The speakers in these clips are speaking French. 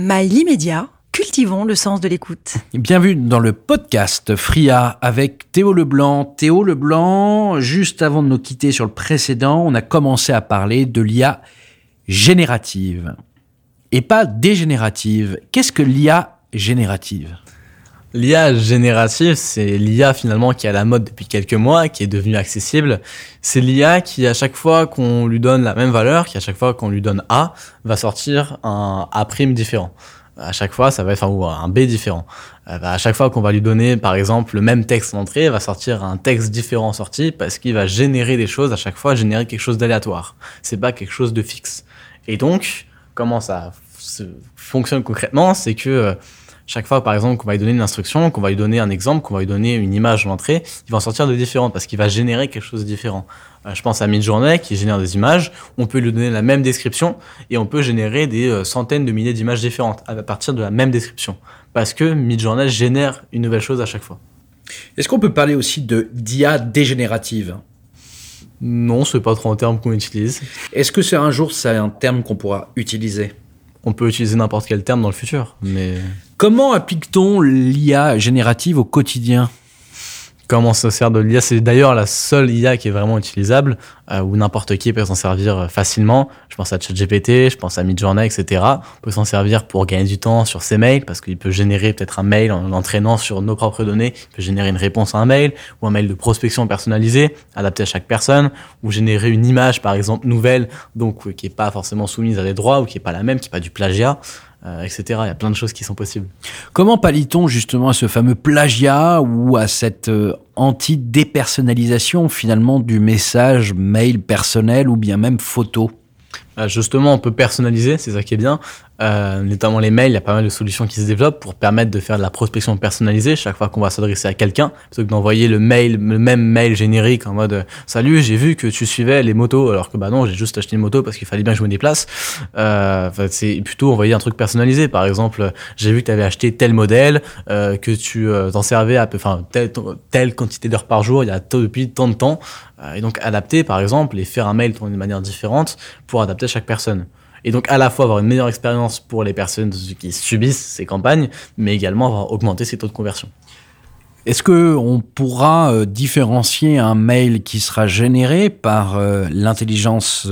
Maïli Média, cultivons le sens de l'écoute. Bienvenue dans le podcast Fria avec Théo Leblanc. Théo Leblanc, juste avant de nous quitter sur le précédent, on a commencé à parler de l'IA générative et pas dégénérative. Qu'est-ce que l'IA générative ? L'IA générative, c'est l'IA finalement qui est à la mode depuis quelques mois, qui est devenue accessible. C'est l'IA qui, à chaque fois qu'on lui donne la même valeur, qui à chaque fois qu'on lui donne A, va sortir un A' différent. À chaque fois, ça va être un B différent. À chaque fois qu'on va lui donner, par exemple, le même texte d'entrée, va sortir un texte différent en sortie parce qu'il va générer des choses à chaque fois, générer quelque chose d'aléatoire. C'est pas quelque chose de fixe. Et donc, comment ça fonctionne concrètement, c'est que chaque fois, par exemple, qu'on va lui donner une instruction, qu'on va lui donner un exemple, qu'on va lui donner une image d'entrée, il va en sortir de différent parce qu'il va générer quelque chose de différent. Je pense à MidJourney qui génère des images. On peut lui donner la même description et on peut générer des centaines de milliers d'images différentes à partir de la même description parce que MidJourney génère une nouvelle chose à chaque fois. Est-ce qu'on peut parler aussi d'IA dégénérative ? Non, c'est pas trop un terme qu'on utilise. Est-ce que un jour, c'est un terme qu'on pourra utiliser ? On peut utiliser n'importe quel terme dans le futur, mais... Comment applique-t-on l'IA générative au quotidien ? Comment on se sert de l'IA ? C'est d'ailleurs la seule IA qui est vraiment utilisable, où n'importe qui peut s'en servir facilement. Je pense à ChatGPT, je pense à MidJourney, etc. On peut s'en servir pour gagner du temps sur ses mails, parce qu'il peut générer peut-être un mail en l'entraînant sur nos propres données. Il peut générer une réponse à un mail, ou un mail de prospection personnalisé, adapté à chaque personne, ou générer une image, par exemple, nouvelle, donc qui n'est pas forcément soumise à des droits, ou qui n'est pas la même, qui n'est pas du plagiat. Etc. Il y a plein de choses qui sont possibles. Comment pallie-t-on justement à ce fameux plagiat ou à cette anti-dépersonnalisation finalement du message mail personnel ou bien même photo ? Justement, on peut personnaliser, c'est ça qui est bien. Notamment les mails, il y a pas mal de solutions qui se développent pour permettre de faire de la prospection personnalisée chaque fois qu'on va s'adresser à quelqu'un, plutôt que d'envoyer le même mail générique en mode « Salut, j'ai vu que tu suivais les motos », alors que bah non, j'ai juste acheté une moto parce qu'il fallait bien que je me déplace. C'est plutôt envoyer un truc personnalisé. Par exemple, j'ai vu que tu avais acheté tel modèle, que tu t'en servais à peu, enfin telle quantité d'heures par jour, il y a depuis tant de temps. Et donc adapter par exemple et faire un mail de manière différente pour adapter à chaque personne. Et donc, à la fois avoir une meilleure expérience pour les personnes qui subissent ces campagnes, mais également avoir augmenté ces taux de conversion. Est-ce qu'on pourra différencier un mail qui sera généré par l'intelligence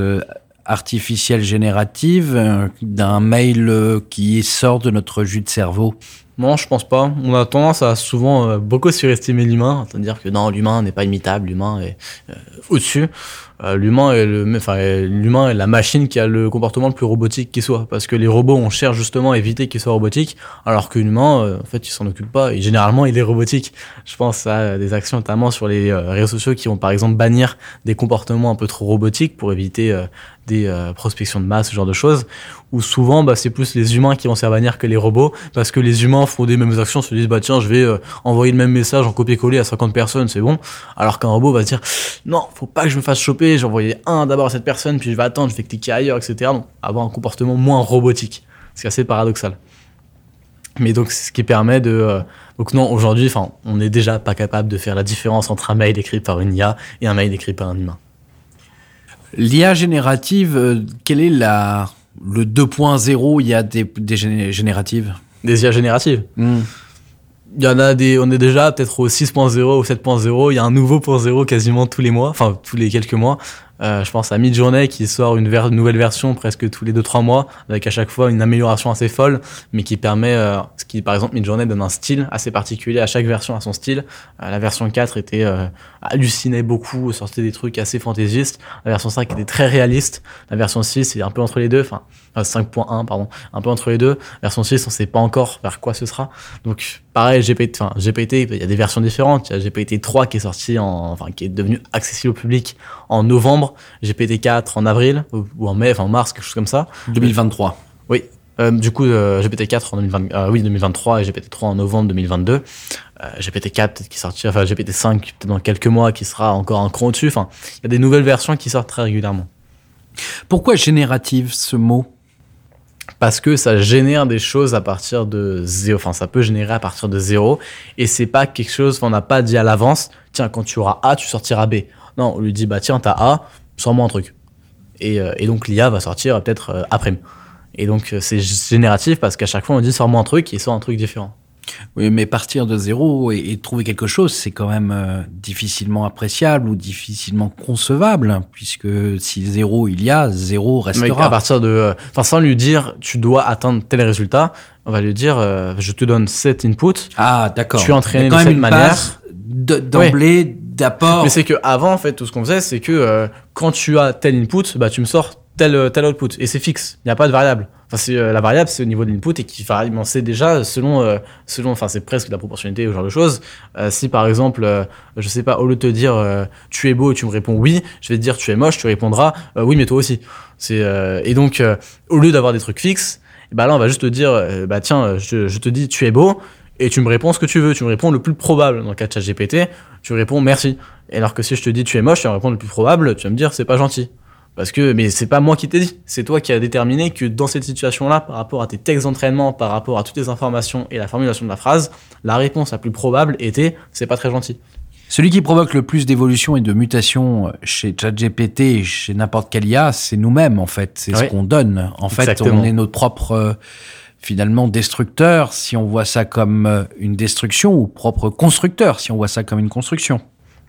artificielle générative d'un mail qui sort de notre jus de cerveau ? Non, je pense pas. On a tendance à souvent beaucoup surestimer l'humain, c'est-à-dire que non, l'humain n'est pas imitable, l'humain est au-dessus. L'humain est la machine qui a le comportement le plus robotique qui soit, parce que les robots, on cherche justement à éviter qu'ils soient robotiques, alors que l'humain, en fait, il s'en occupe pas. Et généralement, il est robotique. Je pense à des actions notamment sur les réseaux sociaux qui vont par exemple bannir des comportements un peu trop robotiques pour éviter des prospections de masse, ce genre de choses, où souvent c'est plus les humains qui vont se faire bannir que les robots, parce que les humains font des mêmes actions, se disent bah tiens, je vais envoyer le même message en copier-coller à 50 personnes, c'est bon, alors qu'un robot va se dire non, faut pas que je me fasse choper, j'ai envoyé un d'abord à cette personne, puis je vais attendre, je vais cliquer ailleurs, etc. Donc avoir un comportement moins robotique, c'est assez paradoxal. Mais donc c'est ce qui permet de... Donc non, aujourd'hui, on n'est déjà pas capable de faire la différence entre un mail écrit par une IA et un mail écrit par un humain. L'IA générative, quel est le 2.0 IA générative ? Des IA génératives ? Il y en a on est déjà peut-être au 6.0 ou 7.0, il y a un nouveau 0.0 quasiment tous les mois, enfin tous les quelques mois. Je pense à MidJourney qui sort une nouvelle version presque tous les 2-3 mois, avec à chaque fois une amélioration assez folle, mais qui permet, par exemple MidJourney donne un style assez particulier, à chaque version à son style. La version 4 hallucinait beaucoup, sortait des trucs assez fantaisistes, la version 5 était très réaliste, la version 6 c'est un peu entre les deux, 5.1 pardon, un peu entre les deux, la version 6 on sait pas encore vers quoi ce sera, donc pareil GPT, il y a des versions différentes, il y a GPT 3 qui est sorti, qui est devenu accessible au public en novembre, GPT 4 en avril ou en mai, en mars, quelque chose comme ça. 2023. Oui. GPT 4 en 2023 et GPT 3 en novembre 2022. GPT 4 peut-être qui sortira, GPT 5 peut-être dans quelques mois qui sera encore un cran au-dessus. Il y a des nouvelles versions qui sortent très régulièrement. Pourquoi générative ce mot ? Parce que ça génère des choses à partir de zéro. Ça peut générer à partir de zéro et c'est pas quelque chose qu'on n'a pas dit à l'avance. Tiens, quand tu auras A, tu sortiras B. Non, on lui dit, bah tiens, t'as A, sors-moi un truc. Et donc l'IA va sortir peut-être A'. Et donc, c'est génératif parce qu'à chaque fois, on dit « sors-moi un truc » et « sors un truc différent ». Oui, mais partir de zéro et trouver quelque chose, c'est quand même difficilement appréciable ou difficilement concevable, hein, puisque si zéro il y a, zéro restera. Mais à partir de, sans lui dire tu dois atteindre tel résultat, on va lui dire je te donne cet input. Ah d'accord. Tu es entraîné de cette manière. D'emblée, oui. D'apport. Mais c'est que avant en fait tout ce qu'on faisait, c'est que quand tu as tel input, bah tu me sors tel output et c'est fixe. Il n'y a pas de variable. Enfin, c'est, la variable, c'est au niveau de l'input et qui varie, mais on sait déjà selon, enfin, c'est presque la proportionnalité, ce genre de choses. Si par exemple, je sais pas, au lieu de te dire tu es beau et tu me réponds oui, je vais te dire tu es moche, tu répondras oui, mais toi aussi. Et donc, au lieu d'avoir des trucs fixes, bah là, on va juste te dire bah tiens, je te dis tu es beau et tu me réponds ce que tu veux, tu me réponds le plus probable. Dans le cas de ChatGPT, tu réponds merci. Alors que si je te dis tu es moche, tu vas me répondre le plus probable, tu vas me dire c'est pas gentil. Parce que, mais c'est pas moi qui t'ai dit, c'est toi qui as déterminé que dans cette situation-là, par rapport à tes textes d'entraînement, par rapport à toutes les informations et la formulation de la phrase, la réponse la plus probable était « c'est pas très gentil ». Celui qui provoque le plus d'évolution et de mutation chez ChatGPT et chez n'importe quelle IA, c'est nous-mêmes en fait, c'est ce qu'on donne. En Exactement. Fait, on est notre propre, finalement, destructeur si on voit ça comme une destruction ou propre constructeur si on voit ça comme une construction.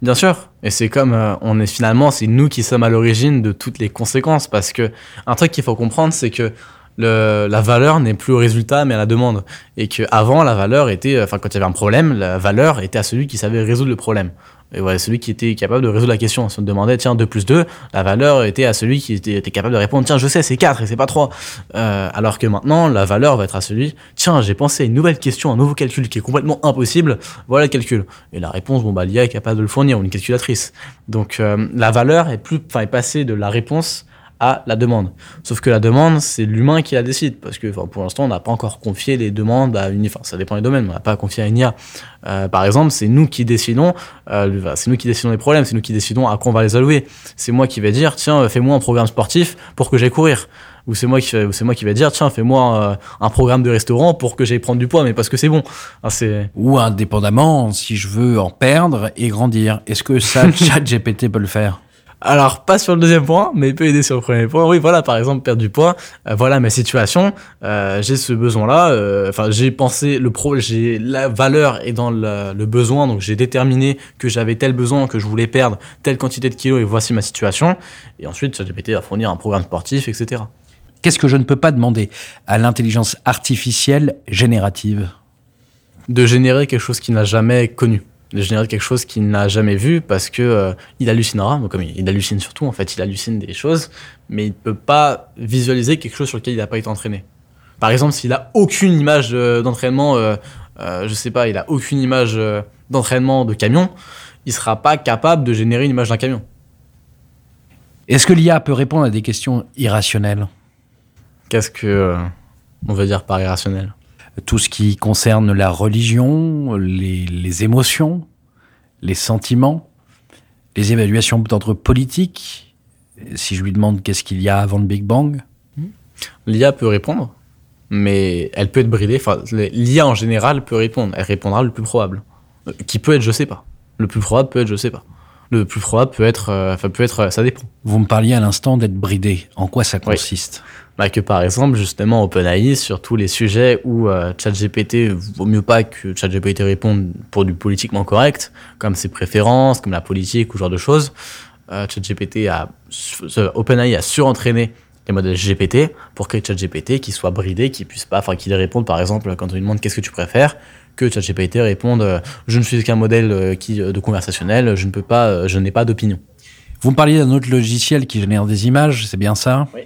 Bien sûr, et c'est comme on est finalement, c'est nous qui sommes à l'origine de toutes les conséquences, parce que un truc qu'il faut comprendre, c'est que la valeur n'est plus au résultat mais à la demande, et que avant la valeur était, enfin quand il y avait un problème, la valeur était à celui qui savait résoudre le problème. Et ouais, celui qui était capable de résoudre la question. Si on te demandait, tiens, 2 plus 2, la valeur était à celui qui était capable de répondre, tiens, je sais, c'est 4 et c'est pas 3. Alors que maintenant, la valeur va être à celui, tiens, j'ai pensé à une nouvelle question, un nouveau calcul qui est complètement impossible, voilà le calcul. Et la réponse, bon, bah, l'IA est capable de le fournir, ou une calculatrice. Donc, la valeur est passée de la réponse à la demande. Sauf que la demande, c'est l'humain qui la décide, parce que pour l'instant, on n'a pas encore confié les demandes à une IA. Enfin, ça dépend des domaines, mais on n'a pas confié à une IA. Par exemple, c'est nous qui décidons les problèmes, c'est nous qui décidons à quoi on va les allouer. C'est moi qui vais dire, tiens, fais-moi un programme sportif pour que j'aille courir. Ou c'est moi qui vais dire, tiens, fais-moi un programme de restaurant pour que j'aille prendre du poids, mais parce que c'est bon. Hein, ou indépendamment, si je veux en perdre et grandir. Est-ce que ça, ChatGPT peut le faire? Alors, pas sur le deuxième point, mais il peut aider sur le premier point. Oui, voilà, par exemple, perdre du poids. Voilà ma situation. J'ai ce besoin-là. Enfin, j'ai pensé la valeur est dans le besoin. Donc, j'ai déterminé que j'avais tel besoin, que je voulais perdre telle quantité de kilos et voici ma situation. Et ensuite, ChatGPT va fournir un programme sportif, etc. Qu'est-ce que je ne peux pas demander à l'intelligence artificielle générative? De générer quelque chose qu'il n'a jamais connu. De générer quelque chose qu'il n'a jamais vu parce que il hallucinera, comme il hallucine surtout, en fait, il hallucine des choses, mais il ne peut pas visualiser quelque chose sur lequel il n'a pas été entraîné. Par exemple, s'il n'a aucune image d'entraînement, je sais pas, il n'a aucune image d'entraînement de camion, il ne sera pas capable de générer une image d'un camion. Est-ce que l'IA peut répondre à des questions irrationnelles? Qu'est-ce que on veut dire par irrationnel? Tout ce qui concerne la religion, les émotions, les sentiments, les évaluations d'ordre politique. Si je lui demande qu'est-ce qu'il y a avant le Big Bang. L'IA peut répondre, mais elle peut être bridée. Enfin, l'IA en général peut répondre. Elle répondra le plus probable. Qui peut être je sais pas. Le plus probable peut être je sais pas. Le plus probable peut être... ça dépend. Vous me parliez à l'instant d'être bridé. En quoi ça consiste? Bah que par exemple, justement, OpenAI, sur tous les sujets où ChatGPT, vaut mieux pas que ChatGPT réponde pour du politiquement correct, comme ses préférences, comme la politique ou ce genre de choses, OpenAI a surentraîné les modèles GPT pour créer ChatGPT qui soit bridé, qui puisse pas, enfin, qu'il réponde par exemple quand on lui demande qu'est-ce que tu préfères, que ChatGPT réponde je ne suis qu'un modèle de conversationnel, je n'ai pas d'opinion. Vous me parliez d'un autre logiciel qui génère des images, c'est bien ça? Oui.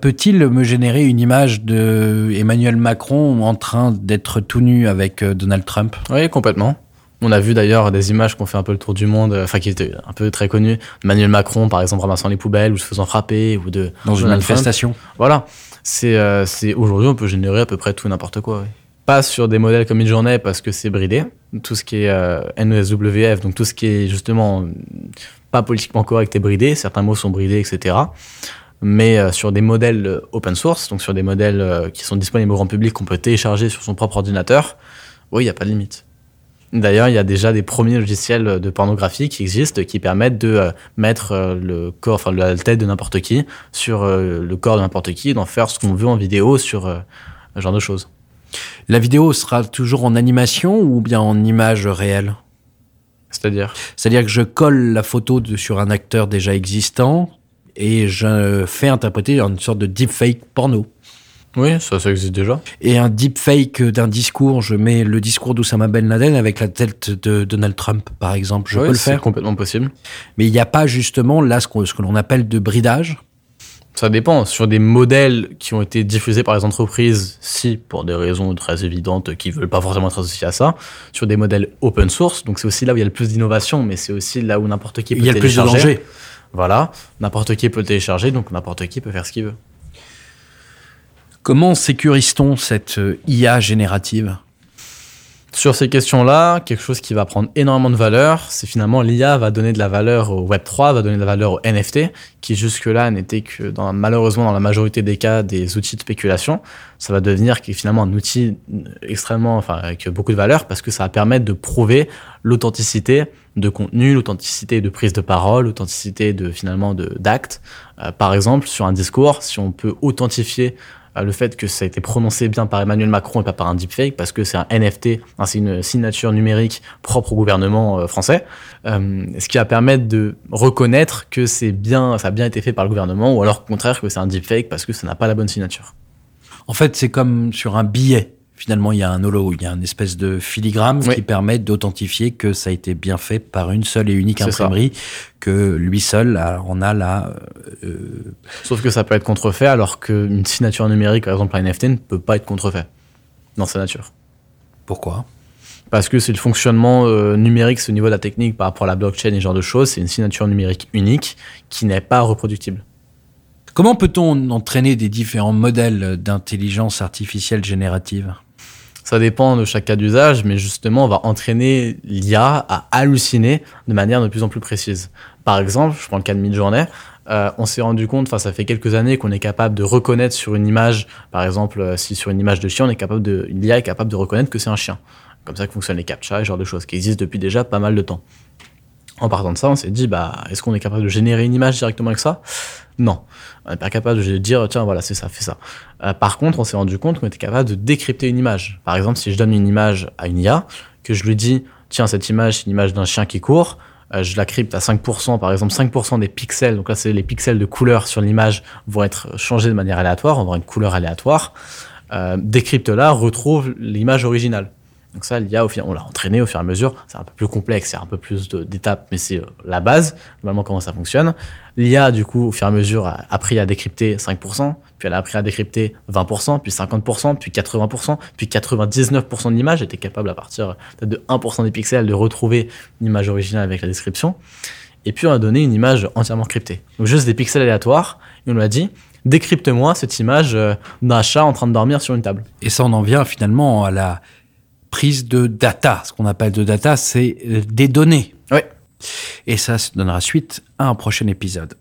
Peut-il me générer une image de Emmanuel Macron en train d'être tout nu avec Donald Trump? Oui, complètement. On a vu d'ailleurs des images qu'on fait un peu le tour du monde, enfin qui étaient un peu très connues. Emmanuel Macron, par exemple, ramassant les poubelles ou se faisant frapper ou de dans une manifestation. Voilà. C'est aujourd'hui on peut générer à peu près tout et n'importe quoi. Oui. Pas sur des modèles comme MidJourney parce que c'est bridé. Tout ce qui est NSFW, donc tout ce qui est justement pas politiquement correct est bridé. Certains mots sont bridés, etc. Mais sur des modèles open source, donc sur des modèles qui sont disponibles au grand public qu'on peut télécharger sur son propre ordinateur, oui, il n'y a pas de limite. D'ailleurs, il y a déjà des premiers logiciels de pornographie qui existent, qui permettent de mettre le corps, enfin la tête de n'importe qui sur le corps de n'importe qui, et d'en faire ce qu'on veut en vidéo sur ce genre de choses. La vidéo sera toujours en animation ou bien en image réelle ? C'est-à-dire que je colle la photo sur un acteur déjà existant et je fais interpréter une sorte de deepfake porno. Oui, ça existe déjà. Et un deepfake d'un discours, je mets le discours d'Oussama Ben Laden avec la tête de Donald Trump, par exemple. Je peux le faire. C'est complètement possible. Mais il n'y a pas justement là ce que l'on appelle de bridage. Ça dépend. Sur des modèles qui ont été diffusés par les entreprises, si, pour des raisons très évidentes, qui ne veulent pas forcément être associés à ça, sur des modèles open source, donc c'est aussi là où il y a le plus d'innovation, mais c'est aussi là où n'importe qui peut télécharger. Il y a le plus de danger. Voilà. N'importe qui peut télécharger, donc n'importe qui peut faire ce qu'il veut. Comment sécurise-t-on cette IA générative ? Sur ces questions-là, quelque chose qui va prendre énormément de valeur, c'est finalement l'IA va donner de la valeur au Web3, va donner de la valeur au NFT, qui jusque-là n'était que, malheureusement, dans la majorité des cas, des outils de spéculation. Ça va devenir finalement un outil extrêmement, avec beaucoup de valeur, parce que ça va permettre de prouver l'authenticité de contenu, l'authenticité de prise de parole, l'authenticité d'actes. Par exemple, sur un discours, si on peut authentifier le fait que ça a été prononcé bien par Emmanuel Macron et pas par un deepfake, parce que c'est un NFT, c'est une signature numérique propre au gouvernement français, ce qui va permettre de reconnaître que ça a bien été fait par le gouvernement, ou alors au contraire que c'est un deepfake parce que ça n'a pas la bonne signature. En fait, c'est comme sur un billet. Finalement, il y a un holo, il y a une espèce de filigrane qui permet d'authentifier que ça a été bien fait par une seule et unique imprimerie, que lui seul en a la... Sauf que ça peut être contrefait, alors qu'une signature numérique, par exemple un NFT, ne peut pas être contrefait dans sa nature. Pourquoi ? Parce que c'est le fonctionnement numérique, ce niveau de la technique par rapport à la blockchain et ce genre de choses, c'est une signature numérique unique qui n'est pas reproductible. Comment peut-on entraîner des différents modèles d'intelligence artificielle générative ? Ça dépend de chaque cas d'usage, mais justement, on va entraîner l'IA à halluciner de manière de plus en plus précise. Par exemple, je prends le cas de MidJourney, on s'est rendu compte, ça fait quelques années qu'on est capable de reconnaître sur une image, par exemple, si sur une image de chien, l'IA est capable de reconnaître que c'est un chien. Comme ça que fonctionnent les captchas, ce genre de choses, qui existent depuis déjà pas mal de temps. En partant de ça, on s'est dit, est-ce qu'on est capable de générer une image directement avec ça ? Non. On n'est pas capable de dire, tiens, voilà, c'est ça, fais ça. Par contre, on s'est rendu compte qu'on était capable de décrypter une image. Par exemple, si je donne une image à une IA, que je lui dis, tiens, cette image, c'est une image d'un chien qui court, je la crypte à 5%, par exemple, 5% des pixels, donc là, c'est les pixels de couleur sur l'image vont être changés de manière aléatoire, on va avoir une couleur aléatoire, décrypte-la, retrouve l'image originale. Donc ça, l'IA, on l'a entraîné au fur et à mesure. C'est un peu plus complexe, c'est un peu plus d'étapes, mais c'est la base, normalement, comment ça fonctionne. L'IA, du coup, au fur et à mesure, a appris à décrypter 5%, puis elle a appris à décrypter 20%, puis 50%, puis 80%, puis 99% de l'image. Elle était capable, à partir peut-être de 1% des pixels, de retrouver une image originale avec la description. Et puis, on a donné une image entièrement cryptée. Donc juste des pixels aléatoires, et on lui a dit... décrypte-moi cette image d'un chat en train de dormir sur une table. Et ça, on en vient finalement à la... prise de data. Ce qu'on appelle de data, c'est des données. Oui. Et ça donnera suite à un prochain épisode.